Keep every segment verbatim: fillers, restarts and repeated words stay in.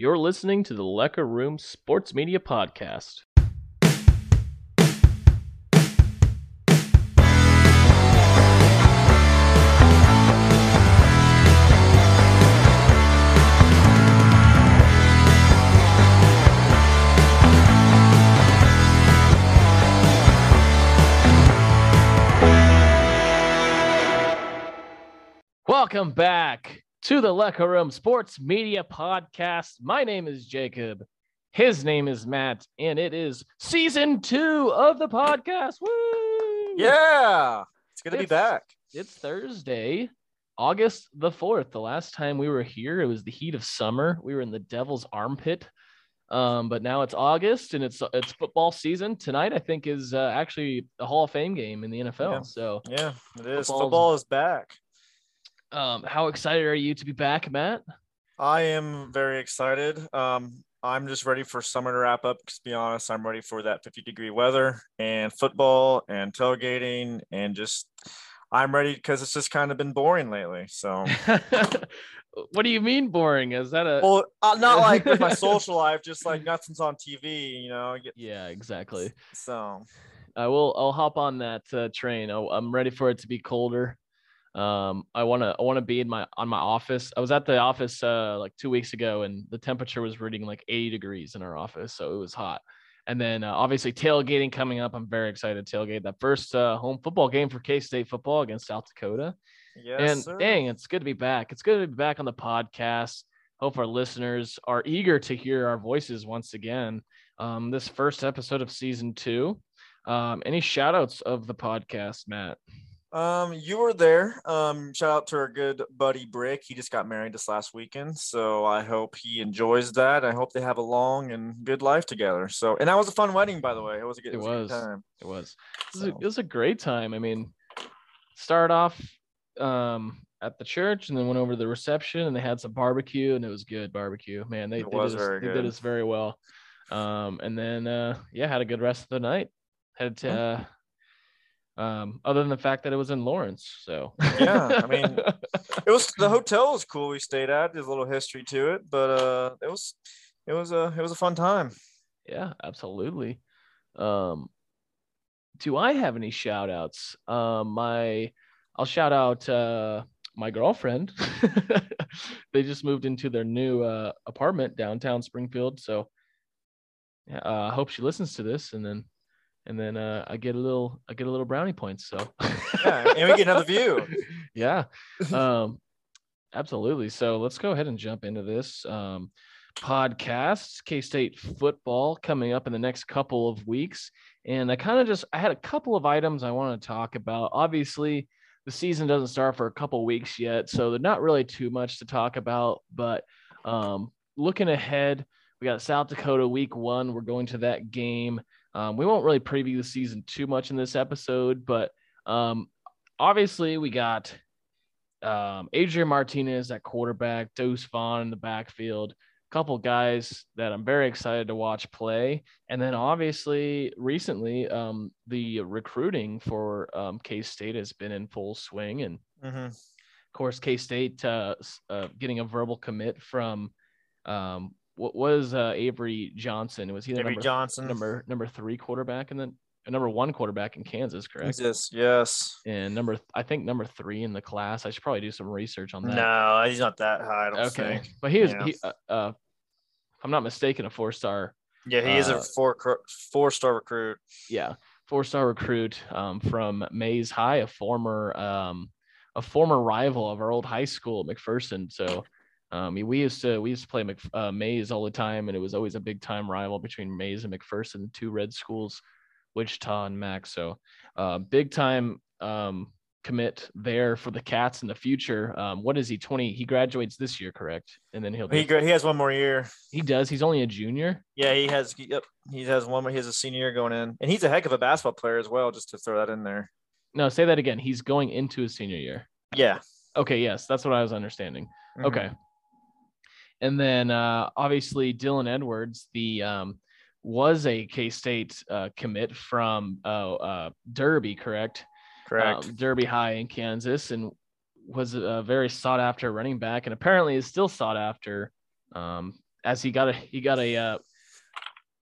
You're listening to the Loecker Room Sports Media Podcast. Welcome back to the Loecker Room Sports Media Podcast. My name is Jacob. His name is Matt, and it is season two of the podcast. Woo! Yeah, it's good to it's, be back. It's Thursday, August the fourth. The last time we were here, it was the heat of summer. We were in the devil's armpit, um, but now it's August, and it's it's football season. Tonight, I think, is uh, actually a Hall of Fame game in the N F L. Yeah. So yeah, it is. Football is back. Um, how excited are you to be back, Matt? I am very excited. Um, I'm just ready for summer to wrap up. To be honest, I'm ready for that fifty degree weather and football and tailgating and just I'm ready because it's just kind of been boring lately. So what do you mean boring? Is that a well, uh, not like with my social life, just like nothing's on T V, you know? Yeah, exactly. So I will. I'll hop on that uh, train. I'll, I'm ready for it to be colder. Um, I want to, I want to be in my, on my office. I was at the office, uh, like two weeks ago and the temperature was reading like eighty degrees in our office. So it was hot. And then uh, obviously tailgating coming up. I'm very excited to tailgate that first, uh, home football game for K-State football against South Dakota. Yes, and sir. Dang, it's good to be back. It's good to be back on the podcast. Hope our listeners are eager to hear our voices once again. Um, this first episode of season two, um, any shout outs of the podcast, Matt? Um, you were there. Um, shout out to our good buddy Brick. He just got married this last weekend, so I hope he enjoys that. I hope they have a long and good life together. So, and that was a fun wedding, by the way. It was a good, it was, it was a good time. It was. So. It, was a, it was a great time. I mean, start off um at the church, and then went over to the reception, and they had some barbecue, and it was good barbecue. Man, they, they, did, us, they did us very well. Um, and then uh, yeah, had a good rest of the night. Had to. Uh, Um, other than the fact that it was in Lawrence, so yeah, I mean, it was the hotel was cool. We stayed at. There's a little history to it, but uh, it was, it was a, it was a fun time. Yeah, absolutely. Um, do I have any shout outs? Um, my, I'll shout out uh, my girlfriend. They just moved into their new uh, apartment downtown Springfield, so I uh, hope she listens to this, and then. And then uh, I get a little, I get a little brownie points. So yeah, and we get another view. Yeah, um, absolutely. So let's go ahead and jump into this um, podcast. K-State football coming up in the next couple of weeks, and I kind of just, I had a couple of items I want to talk about. Obviously, the season doesn't start for a couple weeks yet, so there's not really too much to talk about. But um, looking ahead, we got South Dakota week one. We're going to that game. Um, we won't really preview the season too much in this episode, but um, obviously we got um, Adrian Martinez at quarterback, Deuce Vaughn in the backfield, a couple guys that I'm very excited to watch play. And then obviously recently um, the recruiting for um, K-State has been in full swing. And mm-hmm. of course, K-State uh, uh, getting a verbal commit from um, What was uh, Avery Johnson? Was he the Avery number, Johnson. number number three quarterback and then number one quarterback in Kansas? Correct. Yes. Yes. And number, th- I think number three in the class. I should probably do some research on that. No, he's not that high. I don't okay. think. But he is. Yeah. He, uh, uh, I'm not mistaken. A four star. Yeah, he uh, is a four four star recruit. Yeah, four star recruit um, from Mays High, a former um, a former rival of our old high school, McPherson. So. Um, we used to we used to play Mc, uh, Mays all the time, and it was always a big time rival between Mays and McPherson, the two red schools, Wichita and Mac. So, uh, big time um, commit there for the Cats in the future. Um, what is he? twenty? He graduates this year, correct? And then he'll be, he he has one more year. He does. He's only a junior. Yeah, he has. Yep, he has one more. He has a senior year going in, and he's a heck of a basketball player as well. Just to throw that in there. No, say that again. He's going into his senior year. Yeah. Okay. Yes, that's what I was understanding. Mm-hmm. Okay. And then uh, obviously Dylan Edwards, the um, was a K-State uh, commit from uh, uh, Derby, correct? Correct. Um, Derby High in Kansas, and was a very sought after running back, and apparently is still sought after um, as he got a he got a uh,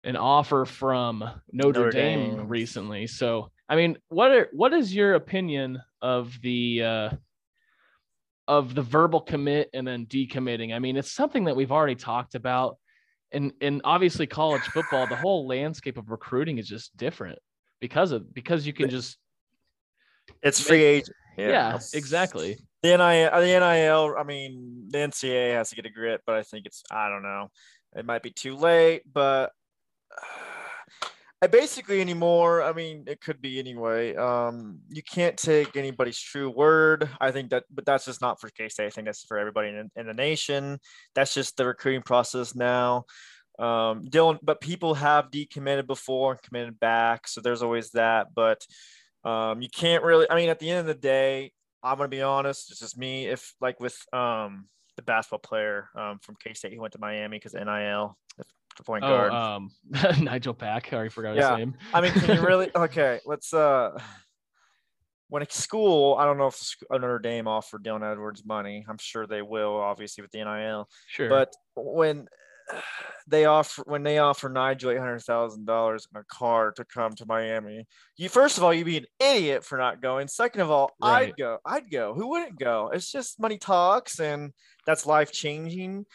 an offer from Notre, Notre Dame, Dame recently. So I mean, what are what is your opinion of the uh, of the verbal commit and then decommitting? I mean, it's something that we've already talked about, and and obviously college football, the whole landscape of recruiting is just different because of because you can just it's make, free agent. Yeah, yeah, exactly. The N I L, the N I L, I mean, the N C A A has to get a grip, but I think it's, I don't know, it might be too late, but uh, I basically anymore, I mean, it could be anyway. Um, you can't take anybody's true word. I think that, but that's just not for K-State. I think that's for everybody in, in the nation. That's just the recruiting process now. Um, Dylan, but people have decommitted before and committed back, so there's always that, but um, you can't really, I mean, at the end of the day, I'm going to be honest. It's just me. If like with um, the basketball player um, from K-State, he went to Miami because N I L, the point oh, guard. Um, Nigel Pack. I already forgot yeah. his name. I mean, can you really? Okay. Let's uh, when at school, I don't know if Notre Dame offered Dylan Edwards money. I'm sure they will, obviously, with the N I L. Sure. But when they offer, when they offer Nigel eight hundred thousand dollars in a car to come to Miami, you, first of all, you'd be an idiot for not going. Second of all, right. I'd go, I'd go, who wouldn't go? It's just money talks, and that's life changing.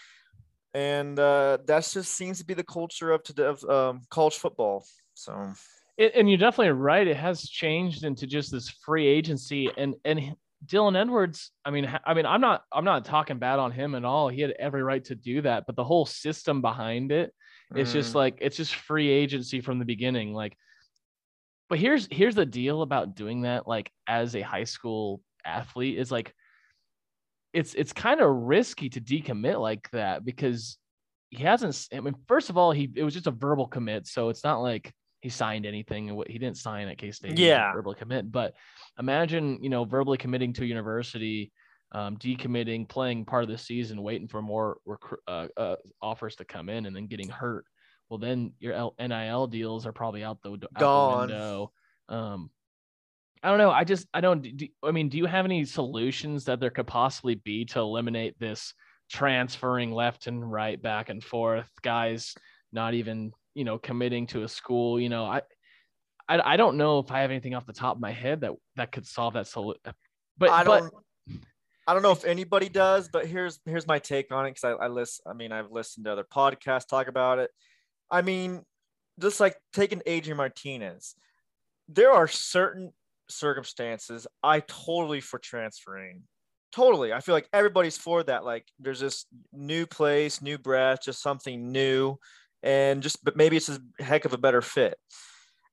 And uh, that just seems to be the culture of, today, of um, college football. So, it, and you're definitely right. It has changed into just this free agency, and, and Dylan Edwards, I mean, I mean, I'm not, I'm not talking bad on him at all. He had every right to do that, but the whole system behind it, it's mm. just like, it's just free agency from the beginning. Like, but here's, here's the deal about doing that. Like as a high school athlete, is like, it's, it's kind of risky to decommit like that because he hasn't, I mean, first of all, he, it was just a verbal commit. So it's not like he signed anything, and what he didn't sign at K-State. Yeah. Verbally commit, but imagine, you know, verbally committing to a university, um, decommitting, playing part of the season, waiting for more rec- uh, uh, offers to come in, and then getting hurt. Well, then your L- N I L deals are probably out the, out Gone. the window. Um, I don't know. I just, I don't, do, I mean, do you have any solutions that there could possibly be to eliminate this transferring left and right, back and forth, guys not even, you know, committing to a school? You know, I, I, I don't know if I have anything off the top of my head that, that could solve that. Sol- but I don't, but, I don't know if anybody does, but here's, here's my take on it. Cause I, I list, I mean, I've listened to other podcasts talk about it. I mean, just like taking Adrian Martinez, there are certain circumstances I totally for transferring. Totally. I feel like everybody's for that. Like there's this new place, new breath, just something new, and just, but maybe it's a heck of a better fit.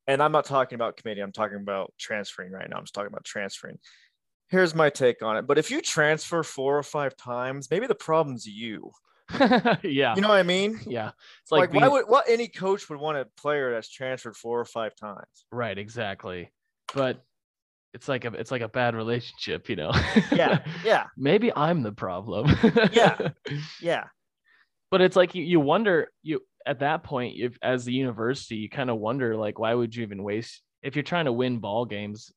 And I'm not talking about committee. I'm talking about transferring right now. I'm just talking about transferring. Here's my take on it. But if you transfer four or five times, maybe the problem's you. Yeah. You know what I mean? Yeah. It's like, like being... why would what any coach would want a player that's transferred four or five times? Right. Exactly. But it's like a it's like a bad relationship, you know? Yeah. Yeah. Maybe I'm the problem. Yeah. Yeah. But it's like you, you wonder you. At that point, if as the university, you kind of wonder, like, why would you even waste if you're trying to win ball games?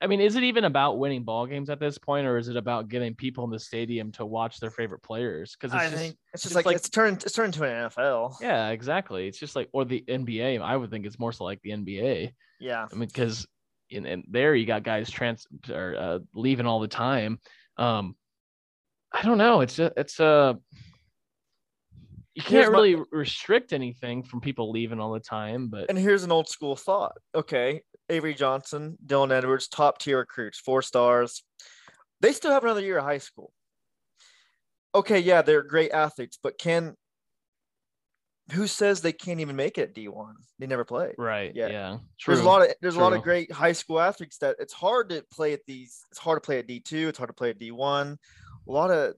I mean, is it even about winning ball games at this point, or is it about getting people in the stadium to watch their favorite players? Because I just, think it's just, just like, like it's turned it's turned to an N F L. Yeah, exactly. It's just like, or the N B A. I would think it's more so like the N B A. Yeah, I mean, because in, in there you got guys trans or uh, leaving all the time. Um, I don't know. It's a, it's a. You can't here's really my, restrict anything from people leaving all the time, but and here's an old school thought. Okay, Avery Johnson, Dylan Edwards, top tier recruits, four stars. They still have another year of high school. Okay, yeah, they're great athletes, but can who says they can't even make it D one? They never play. Right. Yet. Yeah. True. There's a lot of there's true. a lot of great high school athletes that it's hard to play at these. It's hard to play at D two. It's hard to play at D one. A lot of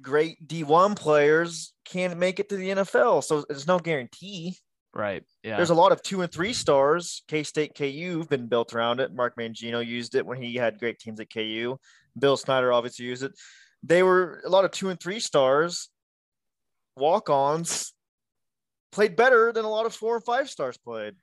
great D one players can't make it to the N F L, so there's no guarantee. Right. Yeah. There's a lot of two and three stars. K-State, K U have been built around it. Mark Mangino used it when he had great teams at K U. Bill Snyder obviously used it. They were a lot of two and three stars. Walk-ons played better than a lot of four and five stars played.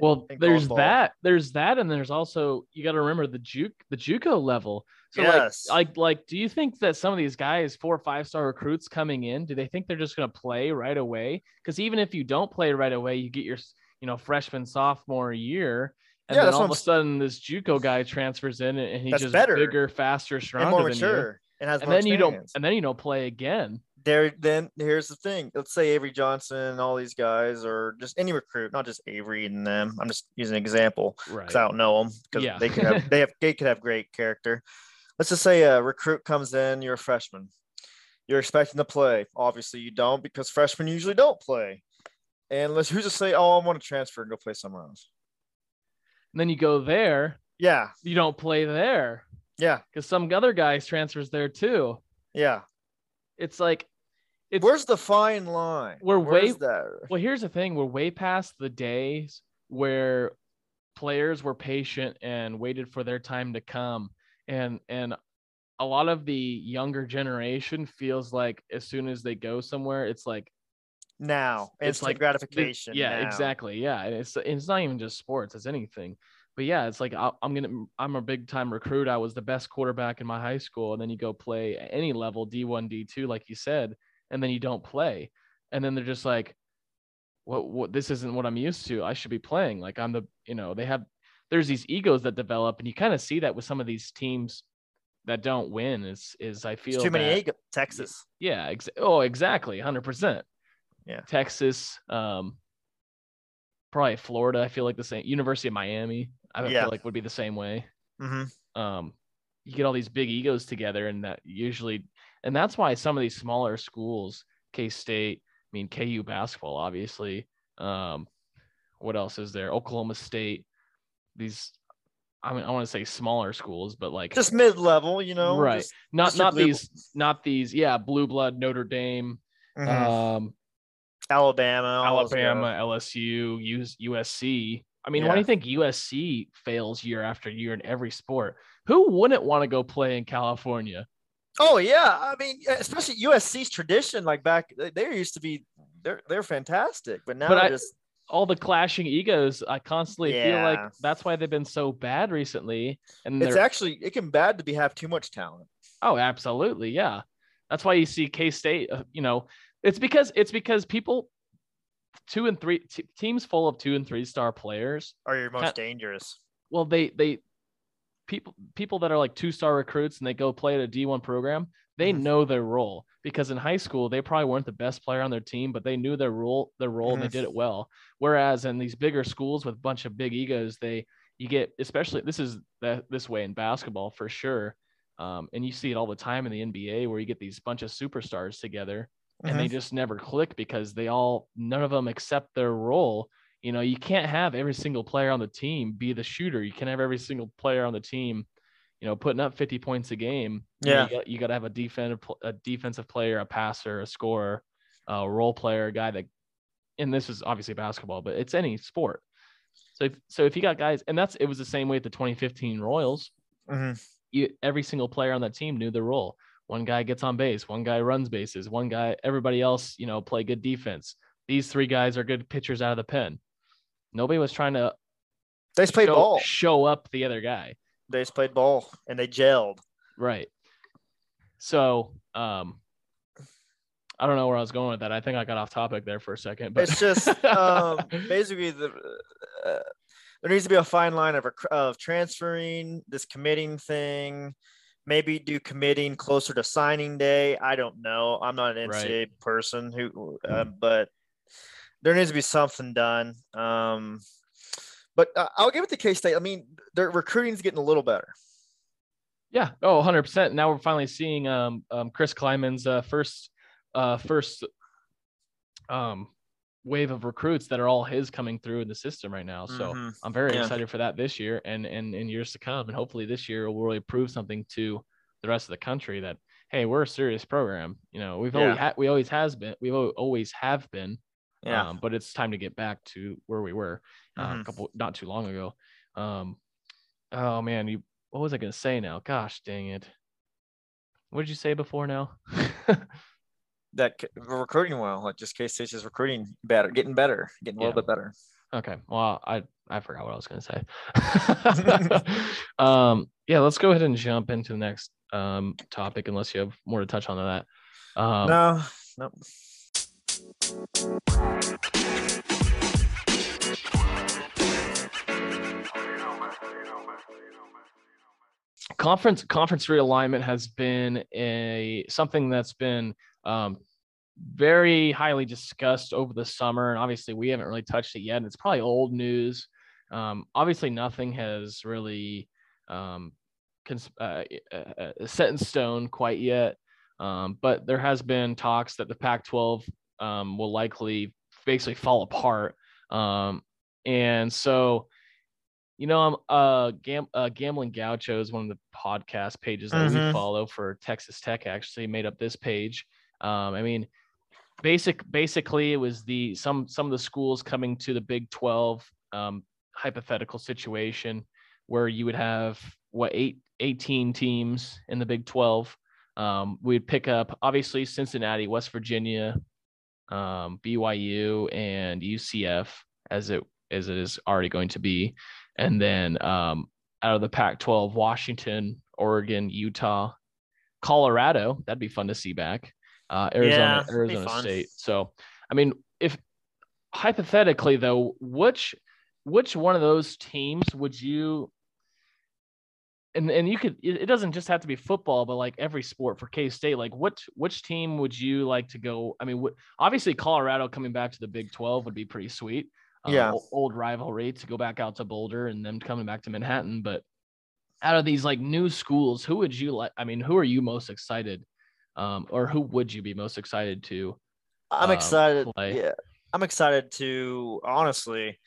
Well, there's that, there's that, and there's also, you got to remember the juke, the JUCO level. So yes. like, like, like, do you think that some of these guys, four or five star recruits coming in, do they think they're just going to play right away? Because even if you don't play right away, you get your, you know, freshman, sophomore year, and yeah, then all of a sudden this JUCO guy transfers in, and he's just better, bigger, faster, stronger, and more mature, than you, and has and more then experience. you don't, and then you don't play again. There, then here's the thing. Let's say Avery Johnson and all these guys, or just any recruit, not just Avery and them. I'm just using an example because right. I don't know them. Because yeah. they could have, they have, they could have great character. Let's just say a recruit comes in. You're a freshman. You're expecting to play. Obviously, you don't, because freshmen usually don't play. And let's who's just say, oh, I want to transfer and go play somewhere else. And then you go there. Yeah. You don't play there. Yeah. Because some other guys transfers there too. Yeah. It's like. It's, Where's the fine line? We're way, well, here's the thing. We're way past the days where players were patient and waited for their time to come. And, and a lot of the younger generation feels like as soon as they go somewhere, it's like now. It's, it's like gratification. It, yeah, now. exactly. Yeah. It's, it's not even just sports. It's anything. But yeah, it's like, I, I'm going to, I'm a big time recruit. I was the best quarterback in my high school. And then you go play at any level, D one, D two, like you said. And then you don't play. And then they're just like, what, what, this isn't what I'm used to. I should be playing. Like I'm the, you know, they have, there's these egos that develop, and you kind of see that with some of these teams that don't win is, is I feel it's too that, many egos. Texas. Yeah. Ex- oh, exactly. one hundred percent. Yeah. Texas, um, probably Florida. I feel like the same. University of Miami. I yeah. feel like would be the same way. Mm-hmm. Um, you get all these big egos together, and that usually, and that's why some of these smaller schools, K-State, I mean, K U basketball, obviously. Um, what else is there? Oklahoma State. These, I mean, I want to say smaller schools, but like just mid-level, you know, right? Just, not just not these, blood. not these. Yeah, blue blood, Notre Dame, mm-hmm. um, Alabama, Alabama, L S U, U S C. I mean, yeah. why do you think U S C fails year after year in every sport? Who wouldn't want to go play in California? Oh yeah, I mean, especially U S C's tradition. Like back, they used to be, they're they're fantastic, but now but I, just all the clashing egos. I constantly yeah. feel like that's why they've been so bad recently. And it's actually it can bad to be have too much talent. Oh, absolutely, yeah. That's why you see K-State. Uh, you know, it's because it's because people two and three t- teams full of two and three star players are your most kind, dangerous. Well, they they. People people that are like two-star recruits and they go play at a D one program, they mm-hmm. know their role, because in high school they probably weren't the best player on their team, but they knew their role, their role mm-hmm. and they did it well. Whereas in these bigger schools with a bunch of big egos, they you get especially this is the, this way in basketball for sure. Um, and you see it all the time in the N B A where you get these bunch of superstars together mm-hmm. and they just never click because they all none of them accept their role. You know, you can't have every single player on the team be the shooter. You can't have every single player on the team, you know, putting up fifty points a game. Yeah. You know, you got to have a defensive, a defensive player, a passer, a scorer, a role player, a guy that, and this is obviously basketball, but it's any sport. So, if, so if you got guys, and that's, it was the same way at the twenty fifteen Royals, mm-hmm. you, every single player on that team knew their role. One guy gets on base, one guy runs bases, one guy, everybody else, you know, play good defense. These three guys are good pitchers out of the pen. Nobody was trying to they just played show, ball. show up the other guy. They just played ball and they gelled. Right. So um, I don't know where I was going with that. I think I got off topic there for a second. But it's just um, basically the, uh, there needs to be a fine line of, of transferring, this committing thing. Maybe do committing closer to signing day. I don't know. I'm not an N C A A right. person, who, uh, but – there needs to be something done. Um, but uh, I'll give it to K-State. I mean, their recruiting's getting a little better. Yeah. Oh, one hundred percent. Now we're finally seeing um, um, Chris Kleiman's uh, first uh, first um, wave of recruits that are all his coming through in the system right now. So mm-hmm. I'm very yeah. excited for that this year and and in years to come. And hopefully this year will really prove something to the rest of the country that, hey, we're a serious program. You know, we've yeah. always ha- we always has been. We've always have been. Yeah, um, but it's time to get back to where we were uh, mm-hmm. a couple not too long ago. Um, oh man, you what was I gonna say now? Gosh, dang it! What did you say before now? that we're recruiting well, like just K-State's recruiting better, getting better, getting yeah. a little bit better. Okay. Well, I, I forgot what I was going to say. um, yeah, let's go ahead and jump into the next um, topic, unless you have more to touch on than that. Um, no, no. Conference conference realignment has been a something that's been um, very highly discussed over the summer, and obviously we haven't really touched it yet. And it's probably old news. Um, obviously, nothing has really um, cons- uh, uh, set in stone quite yet, um, but there has been talks that the Pac twelve um, will likely basically fall apart, um, and so. You know, I'm uh, Gam- uh, Gambling Gauchos, one of the podcast pages that mm-hmm. we follow for Texas Tech, actually made up this page. Um, I mean, basic, basically, it was the some some of the schools coming to the Big twelve um, hypothetical situation where you would have what eight, eighteen teams in the Big twelve. Um, we'd pick up obviously Cincinnati, West Virginia, um, B Y U, and U C F as it as it is already going to be. And then um, out of the Pac twelve, Washington, Oregon, Utah, Colorado. That'd be fun to see back. Uh, Arizona, yeah, Arizona State. So, I mean, if hypothetically though, which which one of those teams would you? And and you could. It doesn't just have to be football, but like every sport for K-State. Like, what which team would you like to go? I mean, wh- obviously Colorado coming back to the Big twelve would be pretty sweet. Yeah, uh, old rivalry to go back out to Boulder and them coming back to Manhattan. But out of these like new schools, who would you like? I mean, who are you most excited, um, or who would you be most excited to? I'm um, excited. Play? Yeah, I'm excited to honestly.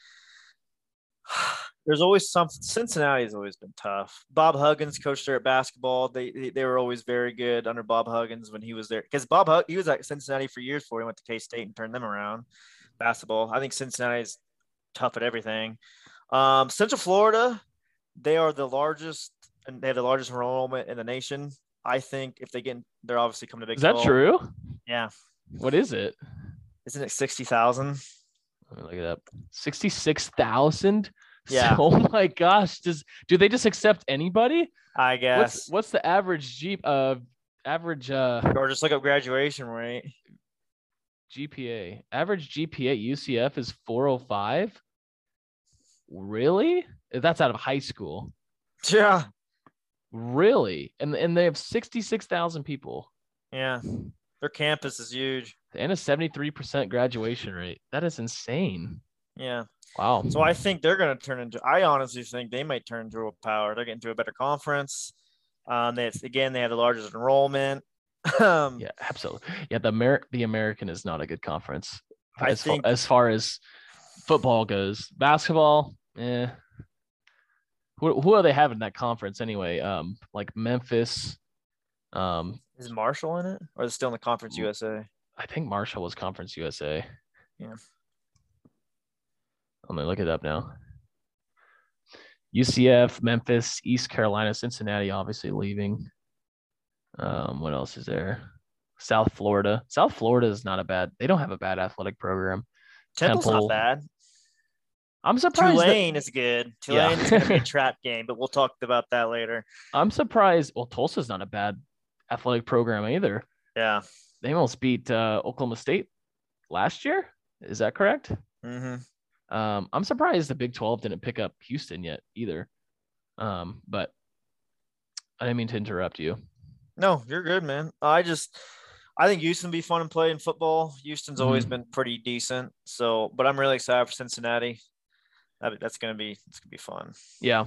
There's always something. Cincinnati's always been tough. Bob Huggins coached there at basketball. They they, they were always very good under Bob Huggins when he was there, because Bob Hug- he was at Cincinnati for years before he went to K-State and turned them around. Basketball. I think Cincinnati's tough at everything. Um, Central Florida, they are the largest, and they have the largest enrollment in the nation. I think if they get, in, they're obviously coming to Big twelve. Is that true? Yeah. What is it? Isn't it sixty thousand? Look it up. Sixty-six thousand. Yeah. So, oh my gosh, does do they just accept anybody? I guess. What's, what's the average Jeep? Uh, average. Uh, or just look up graduation rate. G P A. Average G P A at U C F is four oh five. Really? That's out of high school. Yeah. Really? And and they have sixty-six thousand people. Yeah. Their campus is huge. And a seventy-three percent graduation rate. That is insane. Yeah. Wow. So I think they're going to turn into – I honestly think they might turn into a power. They're getting to a better conference. Um, they, again, they have the largest enrollment. Um, yeah, absolutely. Yeah, the Amer- the American is not a good conference as, I think, far, as far as football goes. Basketball, eh. Who who are they having in that conference anyway? Um, like Memphis. Um, is Marshall in it, or is it still in the Conference U S A? I think Marshall was Conference U S A. Yeah. Let me look it up now. U C F, Memphis, East Carolina, Cincinnati, obviously leaving. Um, what else is there? South Florida. South Florida is not a bad. They don't have a bad athletic program. Temple's Temple, not bad. I'm surprised. Tulane that, is good. Tulane yeah. is going to be a trap game, but we'll talk about that later. I'm surprised. Well, Tulsa's not a bad athletic program either. Yeah. They almost beat uh, Oklahoma State last year. Is that correct? Mm-hmm. Um, I'm surprised the Big twelve didn't pick up Houston yet either. Um, but I didn't mean to interrupt you. No, you're good, man. I just, I think Houston would be fun to play in football. Houston's mm-hmm. always been pretty decent. So, but I'm really excited for Cincinnati. That, that's going to be, it's going to be fun. Yeah.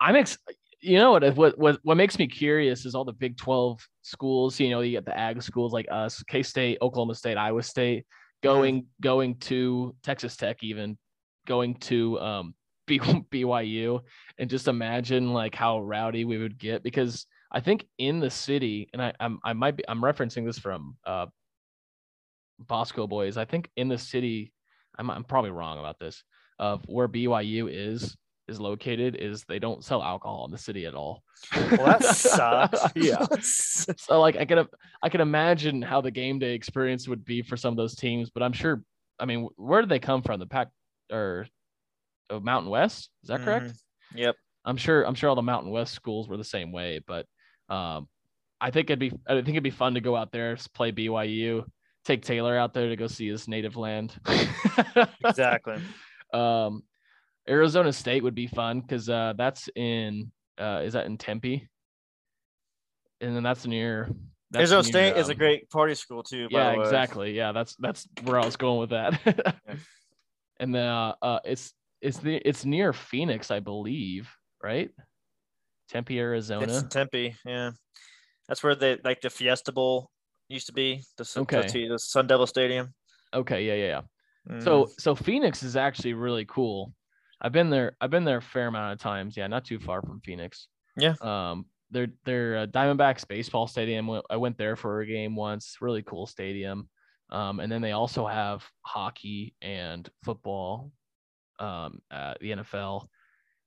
I'm, ex- you know, what, what, what, what makes me curious is all the Big twelve schools, you know, you get the ag schools like us, K-State, Oklahoma State, Iowa State, going, mm-hmm. going to Texas Tech, even going to um, B- BYU and just imagine like how rowdy we would get, because I think in the city, and I I'm, I might be I'm referencing this from uh, Bosco Boys. I think in the city, I'm I'm probably wrong about this. Of where B Y U is is located is they don't sell alcohol in the city at all. Well, that sucks. Yeah. So like I can I can imagine how the game day experience would be for some of those teams, but I'm sure. I mean, where do they come from? The Pac or oh, Mountain West. Is that mm-hmm. correct? Yep. I'm sure. I'm sure all the Mountain West schools were the same way, but um, I think it'd be. I think it'd be fun to go out there, play B Y U, take Taylor out there to go see his native land. Exactly. Um, Arizona State would be fun because uh, that's in. Uh, is that in Tempe? And then that's near. That's Arizona near, State um, is a great party school too. By yeah, the way. Exactly. Yeah, that's that's where I was going with that. Yeah. And then uh, uh, it's it's the it's near Phoenix, I believe. Right? Tempe, Arizona. It's Tempe, yeah. That's where they like the Fiesta Bowl used to be. The, okay. the, the Sun Devil Stadium. Okay, yeah, yeah, yeah. Mm. So so Phoenix is actually really cool. I've been there. I've been there a fair amount of times. Yeah, not too far from Phoenix. Yeah. Um, their their uh, Diamondbacks baseball stadium. I went there for a game once. Really cool stadium. Um, and then they also have hockey and football. Um, at the N F L.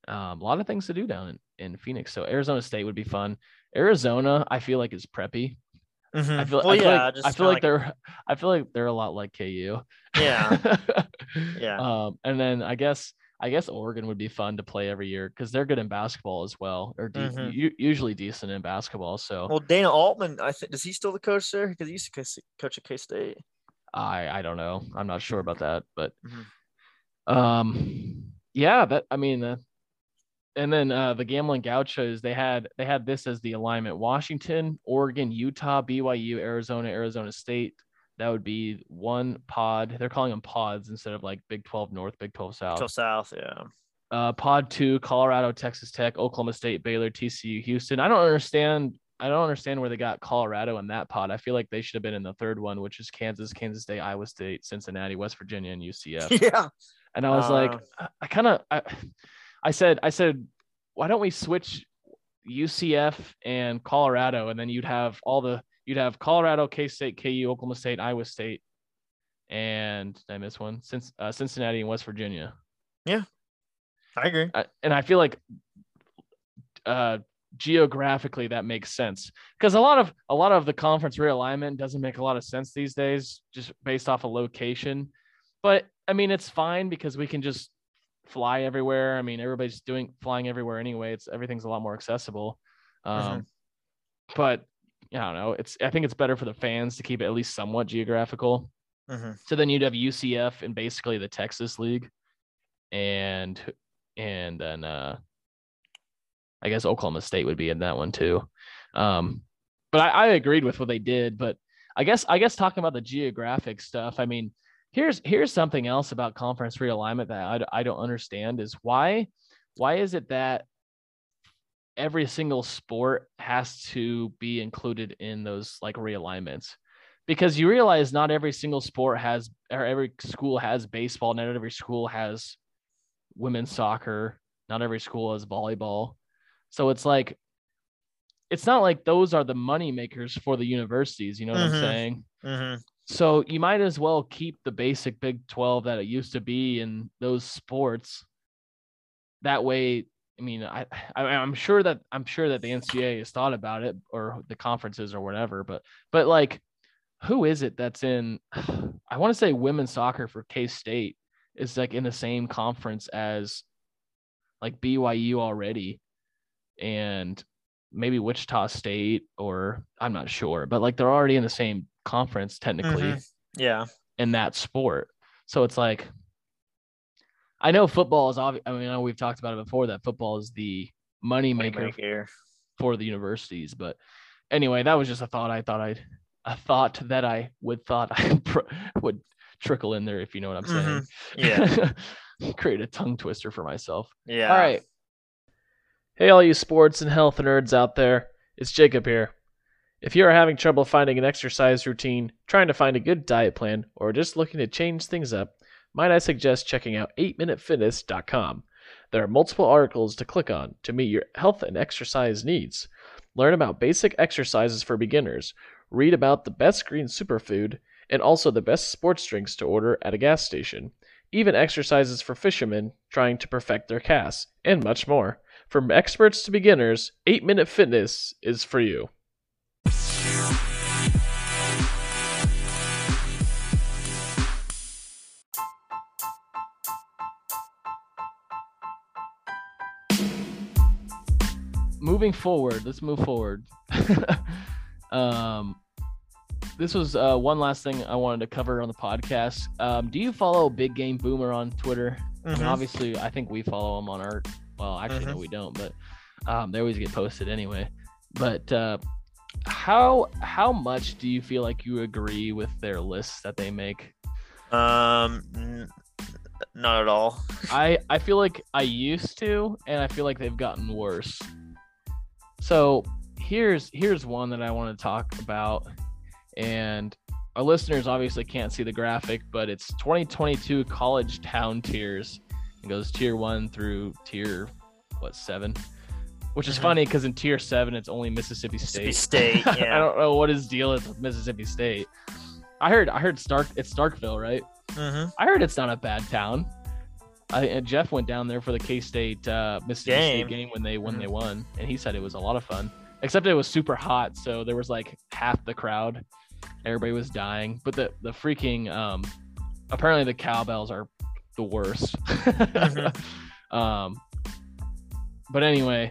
Um, a lot of things to do down in, in Phoenix. So Arizona State would be fun. Arizona, I feel like is preppy. Mm-hmm. I feel, well, I feel yeah, like, I feel like, like they're I feel like they're a lot like K U. Yeah. Yeah. Um, and then I guess I guess Oregon would be fun to play every year because they're good in basketball as well, or de- mm-hmm. u- usually decent in basketball. So, well, Dana Altman, I think, is he still the coach there? Because he used to coach at K-State. I I don't know. I'm not sure about that, but mm-hmm. um, yeah. That I mean, uh, and then uh, the Gambling Gauchos, they had they had this as the alignment: Washington, Oregon, Utah, B Y U, Arizona, Arizona State. That would be one pod. They're calling them pods instead of like Big twelve North, Big twelve South. twelve South, yeah. Uh, pod two, Colorado, Texas Tech, Oklahoma State, Baylor, T C U, Houston. I don't understand. I don't understand where they got Colorado in that pod. I feel like they should have been in the third one, which is Kansas, Kansas State, Iowa State, Cincinnati, West Virginia, and U C F. Yeah. And I was uh, like, I kind of, I, I said, I said, why don't we switch U C F and Colorado, and then you'd have all the. You'd have Colorado, K-State, K U, Oklahoma State, Iowa State, and did I miss one? Since uh, Cincinnati and West Virginia. Yeah, I agree. I, and I feel like uh, geographically that makes sense because a lot of a lot of the conference realignment doesn't make a lot of sense these days, just based off of location. But I mean, it's fine because we can just fly everywhere. I mean, everybody's doing flying everywhere anyway. It's everything's a lot more accessible. Um, mm-hmm. But I don't know. It's I think it's better for the fans to keep it at least somewhat geographical. Mm-hmm. So then you'd have U C F and basically the Texas League, and and then uh, I guess Oklahoma State would be in that one too. Um, but I, I agreed with what they did. But I guess I guess talking about the geographic stuff. I mean, here's here's something else about conference realignment that I, I don't understand is why why is it that every single sport has to be included in those like realignments, because you realize not every single sport has, or every school has baseball. Not every school has women's soccer. Not every school has volleyball. So it's like, it's not like those are the money makers for the universities. You know what mm-hmm. I'm saying? Mm-hmm. So you might as well keep the basic Big twelve that it used to be in those sports. That way, I mean, I, I I'm sure that I'm sure that the N C A A has thought about it, or the conferences or whatever, but but like who is it that's in, I want to say women's soccer for K-State is like in the same conference as like B Y U already and maybe Wichita State, or I'm not sure, but like they're already in the same conference technically. Mm-hmm. Yeah. In that sport. So it's like, I know football is obvious. I mean, I know we've talked about it before that football is the money maker f- for the universities. But anyway, that was just a thought. I thought I'd, a thought that I would thought I pr- would trickle in there, if you know what I'm saying. Mm-hmm. Yeah. Create a tongue twister for myself. Yeah. All right. Hey, all you sports and health nerds out there. It's Jacob here. If you are having trouble finding an exercise routine, trying to find a good diet plan, or just looking to change things up, might I suggest checking out eight minute fitness dot com. There are multiple articles to click on to meet your health and exercise needs. Learn about basic exercises for beginners, read about the best green superfood, and also the best sports drinks to order at a gas station, even exercises for fishermen trying to perfect their casts, and much more. From experts to beginners, eight minute fitness is for you. moving forward, let's move forward. um, this was uh, one last thing I wanted to cover on the podcast. Um, do you follow Big Game Boomer on Twitter? Mm-hmm. I mean, obviously, I think we follow him on our – well, actually, mm-hmm. no, we don't, but um, they always get posted anyway. But uh, how how much do you feel like you agree with their lists that they make? Um, n- not at all. I, I feel like I used to, and I feel like they've gotten worse. So here's here's one that I want to talk about, and our listeners obviously can't see the graphic, but it's twenty twenty-two college town tiers. It goes tier one through tier what seven, which is mm-hmm. funny because in tier seven it's only Mississippi State. Mississippi State, yeah. I don't know what his deal is with Mississippi State. I heard I heard Stark it's Starkville, right? Mm-hmm. I heard it's not a bad town. I, and Jeff went down there for the K-State uh, Mississippi game. State game when they when mm-hmm. they won, and he said it was a lot of fun. Except it was super hot, so there was like half the crowd. Everybody was dying, but the the freaking um, apparently the cowbells are the worst. mm-hmm. um, but anyway,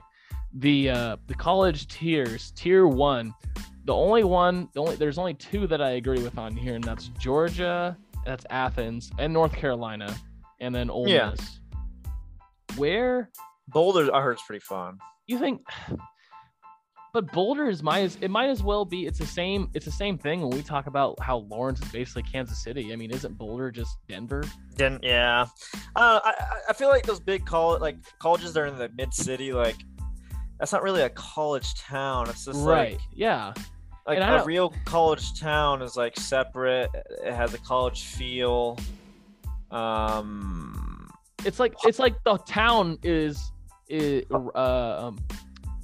the uh, the college tiers, tier one. The only one, the only there's only two that I agree with on here, and that's Georgia, that's Athens, and North Carolina. And then Ole Miss. Yeah. Where? Boulder, I heard it's pretty fun. You think? But Boulder is might as it might as well be. It's the same. It's the same thing when we talk about how Lawrence is basically Kansas City. I mean, isn't Boulder just Denver? Den- yeah. Uh, I I feel like those big college like colleges that are in the mid city. Like that's not really a college town. It's just right. Like, yeah. Like a real college town is like separate. It has a college feel. Um, it's like it's like the town is, is uh, um,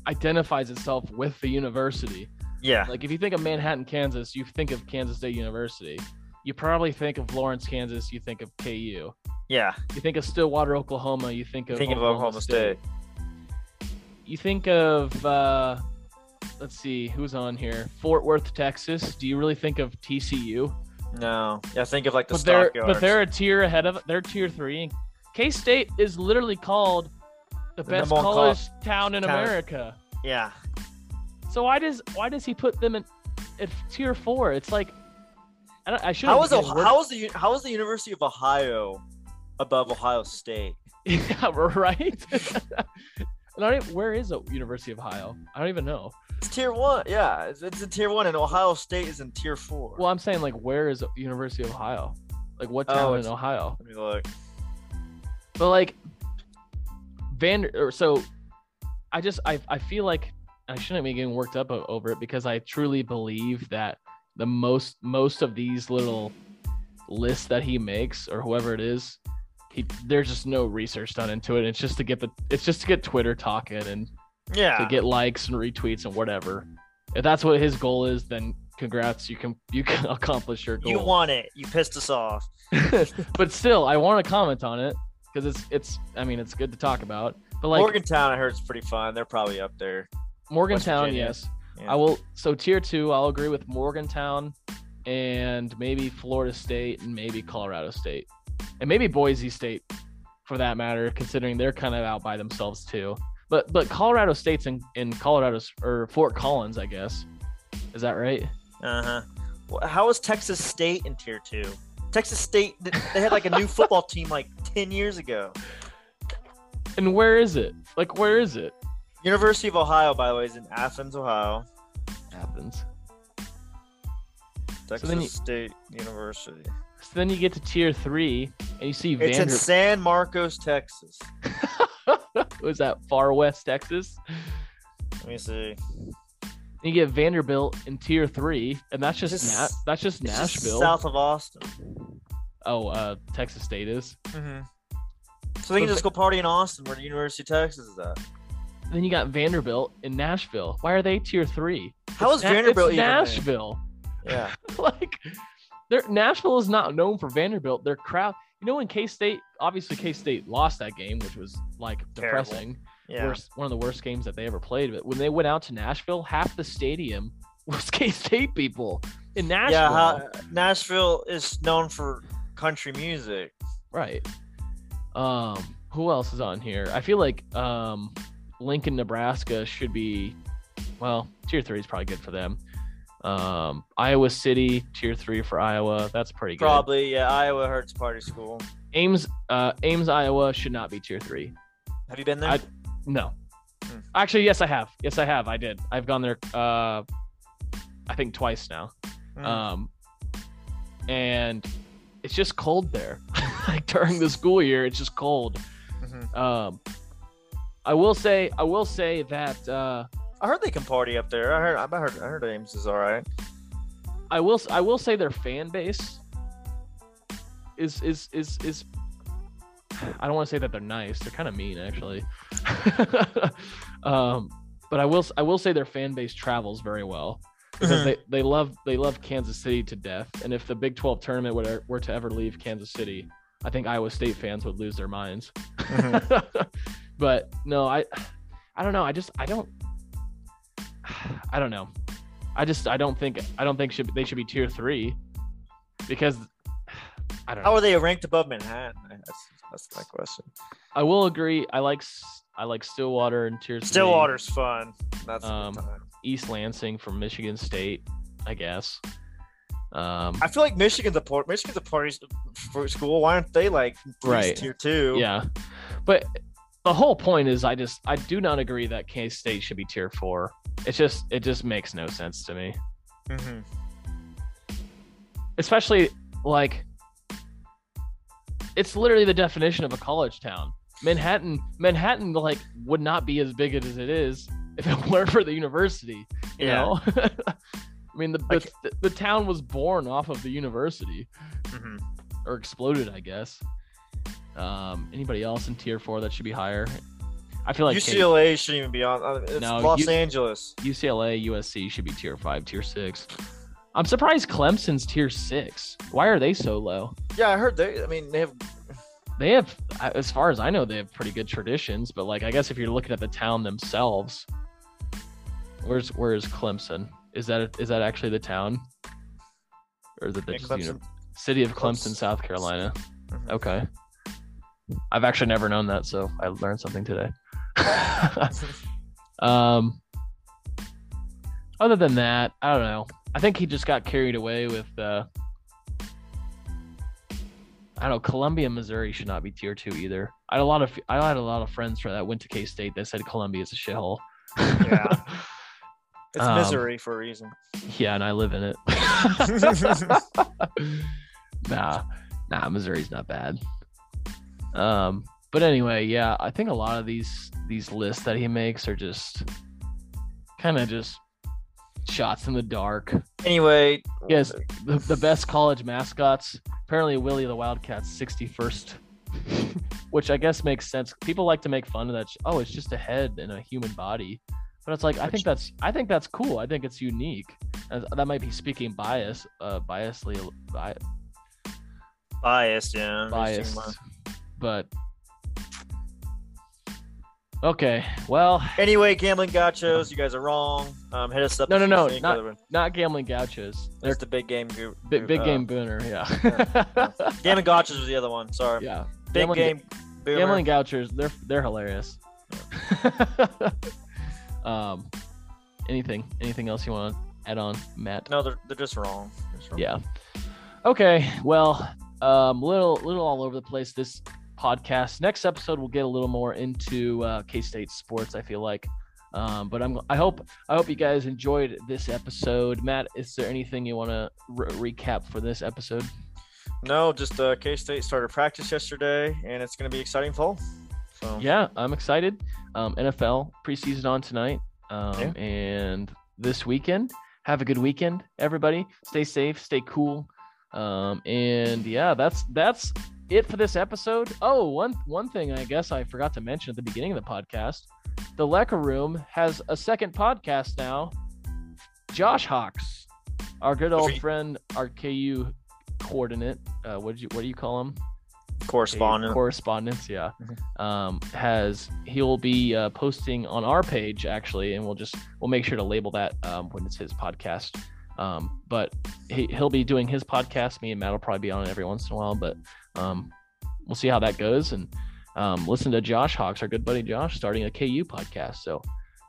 identifies itself with the university. Yeah. Like if you think of Manhattan, Kansas, you think of Kansas State University. You probably think of Lawrence, Kansas. You think of K U. Yeah. You think of Stillwater, Oklahoma. You think of think Oklahoma, of Oklahoma State. State. You think of uh, let's see who's on here. Fort Worth, Texas. Do you really think of T C U? No, yeah, think of like the but they're, but they're a tier ahead of they're tier three. K-State is literally called the, the best college town in town. America. Yeah. So why does why does he put them in at tier four? It's like I, don't, I should. How is the how is the how is the University of Ohio above Ohio State? Yeah, right. Not, where is the University of Ohio? I don't even know. It's tier one. Yeah, it's, it's in tier one, and Ohio State is in tier four. Well, I'm saying, like, where is University of Ohio? Like, what town oh, in Ohio? Let me look. But, like, Vander – or so I just I, – I feel like I shouldn't be getting worked up over it because I truly believe that the most most of these little lists that he makes or whoever it is, He, there's just no research done into it. It's just to get the, it's just to get Twitter talking and yeah, to get likes and retweets and whatever. If that's what his goal is, then congrats, you can you can accomplish your goal. You want it. You pissed us off. But still, I want to comment on it because it's it's. I mean, it's good to talk about. But like Morgantown, I heard it's pretty fun. They're probably up there. Morgantown, yes. Yeah. I will. So tier two, I'll agree with Morgantown and maybe Florida State and maybe Colorado State. And maybe Boise State, for that matter, considering they're kind of out by themselves too. But but Colorado State's in, in Colorado or Fort Collins, I guess. Is that right? Uh huh. Well, how is Texas State in tier two? Texas State, they had like a new football team like ten years ago. And where is it? Like where is it? University of Ohio, by the way, is in Athens, Ohio. Athens. Texas so you- State University. So then you get to tier three, and you see Vanderbilt. It's in San Marcos, Texas. Was that far west Texas? Let me see. You get Vanderbilt in tier three, and that's just, just Na- that's just Nashville, just south of Austin. Oh, uh, Texas State is. Mm-hmm. So they can so, just go party in Austin, where the University of Texas is at. Then you got Vanderbilt in Nashville. Why are they tier three? How it's is Na- Vanderbilt? It's Nashville. Even yeah. Like. They're, Nashville is not known for Vanderbilt. Their crowd, you know, when K-State, obviously K-State lost that game, which was like terrible. Depressing. Yeah. Worst, one of the worst games that they ever played. But when they went out to Nashville, half the stadium was K-State people in Nashville. Yeah, uh, Nashville is known for country music. Right. Um, who else is on here? I feel like um, Lincoln, Nebraska should be, well, tier three is probably good for them. Um, Iowa City, tier three for Iowa. That's pretty good. Probably, yeah. Iowa Hurts Party School. Ames, uh, Ames, Iowa should not be tier three. Have you been there? I, no. Hmm. Actually, yes, I have. Yes, I have. I did. I've gone there, uh, I think, twice now. Hmm. Um, and it's just cold there. Like during the school year, it's just cold. Mm-hmm. Um, I will say, I will say that. Uh, I heard they can party up there. I heard, I heard, I heard Ames is all right. I will, I will say their fan base is is is is. I don't want to say that they're nice. They're kind of mean, actually. um, but I will, I will say their fan base travels very well because they, they love, they love Kansas City to death. And if the Big twelve tournament were, were to ever leave Kansas City, I think Iowa State fans would lose their minds. Mm-hmm. But no, I, I don't know. I just, I don't, I don't know. I just, I don't think, I don't think should, they should be tier three because I don't know. How are they ranked above Manhattan? That's, that's my question. I will agree. I like, I like Stillwater and tier three. Stillwater's fun. That's um, time. East Lansing from Michigan State, I guess. Um, I feel like Michigan's a part. Michigan's a party school. Why aren't they like right. tier two? Yeah, but the whole point is, I just I do not agree that K-State should be tier four. It's just it just makes no sense to me. Mm-hmm. Especially like it's literally the definition of a college town. Manhattan, Manhattan, like would not be as big as it is if it weren't for the university. You yeah. know. I mean, the the, the the town was born off of the university, mm-hmm. or exploded, I guess. Um, anybody else in tier four that should be higher? I feel like U C L A K- shouldn't even be on. It's no, Los U- Angeles. U C L A, U S C should be tier five, tier six. I'm surprised Clemson's tier six. Why are they so low? Yeah, I heard they. I mean, they have. They have, as far as I know, they have pretty good traditions. But like, I guess if you're looking at the town themselves, where's where is Clemson? Is that is that actually the town, or is it the yeah, just, you know, city of Clemson, Clemson, South Carolina? Mm-hmm. Okay, I've actually never known that, so I learned something today. um, other than that, I don't know. I think he just got carried away with. Uh, I don't know. Columbia, Missouri should not be tier two either. I had a lot of I had a lot of friends for that went to K-State that said Columbia is a shithole. Yeah. It's misery um, for a reason. Yeah, and I live in it. nah, nah, Missouri's not bad. Um, but anyway, yeah, I think a lot of these these lists that he makes are just kind of just shots in the dark. Anyway, yes, the, the best college mascots. Apparently, Willie the Wildcat's sixty-first, which I guess makes sense. People like to make fun of that. Sh- oh, it's just a head and a human body. But it's like I think that's I think that's cool. I think it's unique. That might be speaking bias, uh, biasly, bi- biased, yeah, biased. But okay, well. Anyway, Gambling Gauchos, you guys are wrong. Um, hit us up. No, no, no, not, not Gambling Gauchos. There's the big game, group, big, big uh, game booner. Yeah, yeah, yeah. Gambling Gauchos was the other one. Sorry. Yeah. Big Gambling, game. Boomer. Gambling Gauchos, they're they're hilarious. Yeah. Um, anything, anything else you want to add on, Matt? No, they're they're just wrong. They're just wrong. Yeah. Okay. Well, um, little little all over the place this podcast. Next episode, we'll get a little more into uh, K-State sports. I feel like, um, but I'm I hope I hope you guys enjoyed this episode. Matt, is there anything you want to re- recap for this episode? No, just uh, K-State started practice yesterday, and it's going to be exciting fall. So. Yeah, I'm excited. Um, N F L preseason on tonight um, yeah. and this weekend. Have a good weekend, everybody. Stay safe, stay cool, um, and yeah, that's that's it for this episode. Oh, one one thing I guess I forgot to mention at the beginning of the podcast: the Loecker Room has a second podcast now. Josh Hawks, our good old friend, our K U coordinate. Uh, what did you what do you call him? Correspondence. Correspondence, yeah. Mm-hmm. Um, has he'll be uh, posting on our page actually, and we'll just we'll make sure to label that um, when it's his podcast. Um, but he he'll be doing his podcast. Me and Matt will probably be on it every once in a while, but um, we'll see how that goes. And Um, listen to Josh Hawks, our good buddy Josh, starting a K U podcast. So,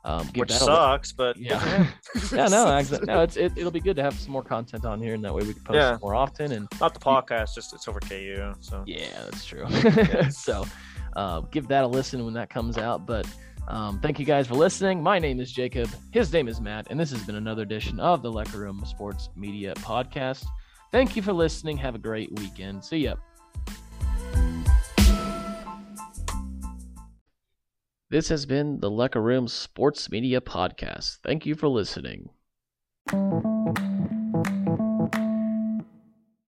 um, which sucks, look. But yeah, yeah, no, actually, no, it's it, it'll be good to have some more content on here, and that way we can post yeah. more often. And not the podcast, just it's over K U. So yeah, that's true. Yeah. So, uh, give that a listen when that comes out. But um, thank you guys for listening. My name is Jacob. His name is Matt, and this has been another edition of the Loecker Room Sports Media Podcast. Thank you for listening. Have a great weekend. See ya. This has been the Loecker Room Sports Media Podcast. Thank you for listening.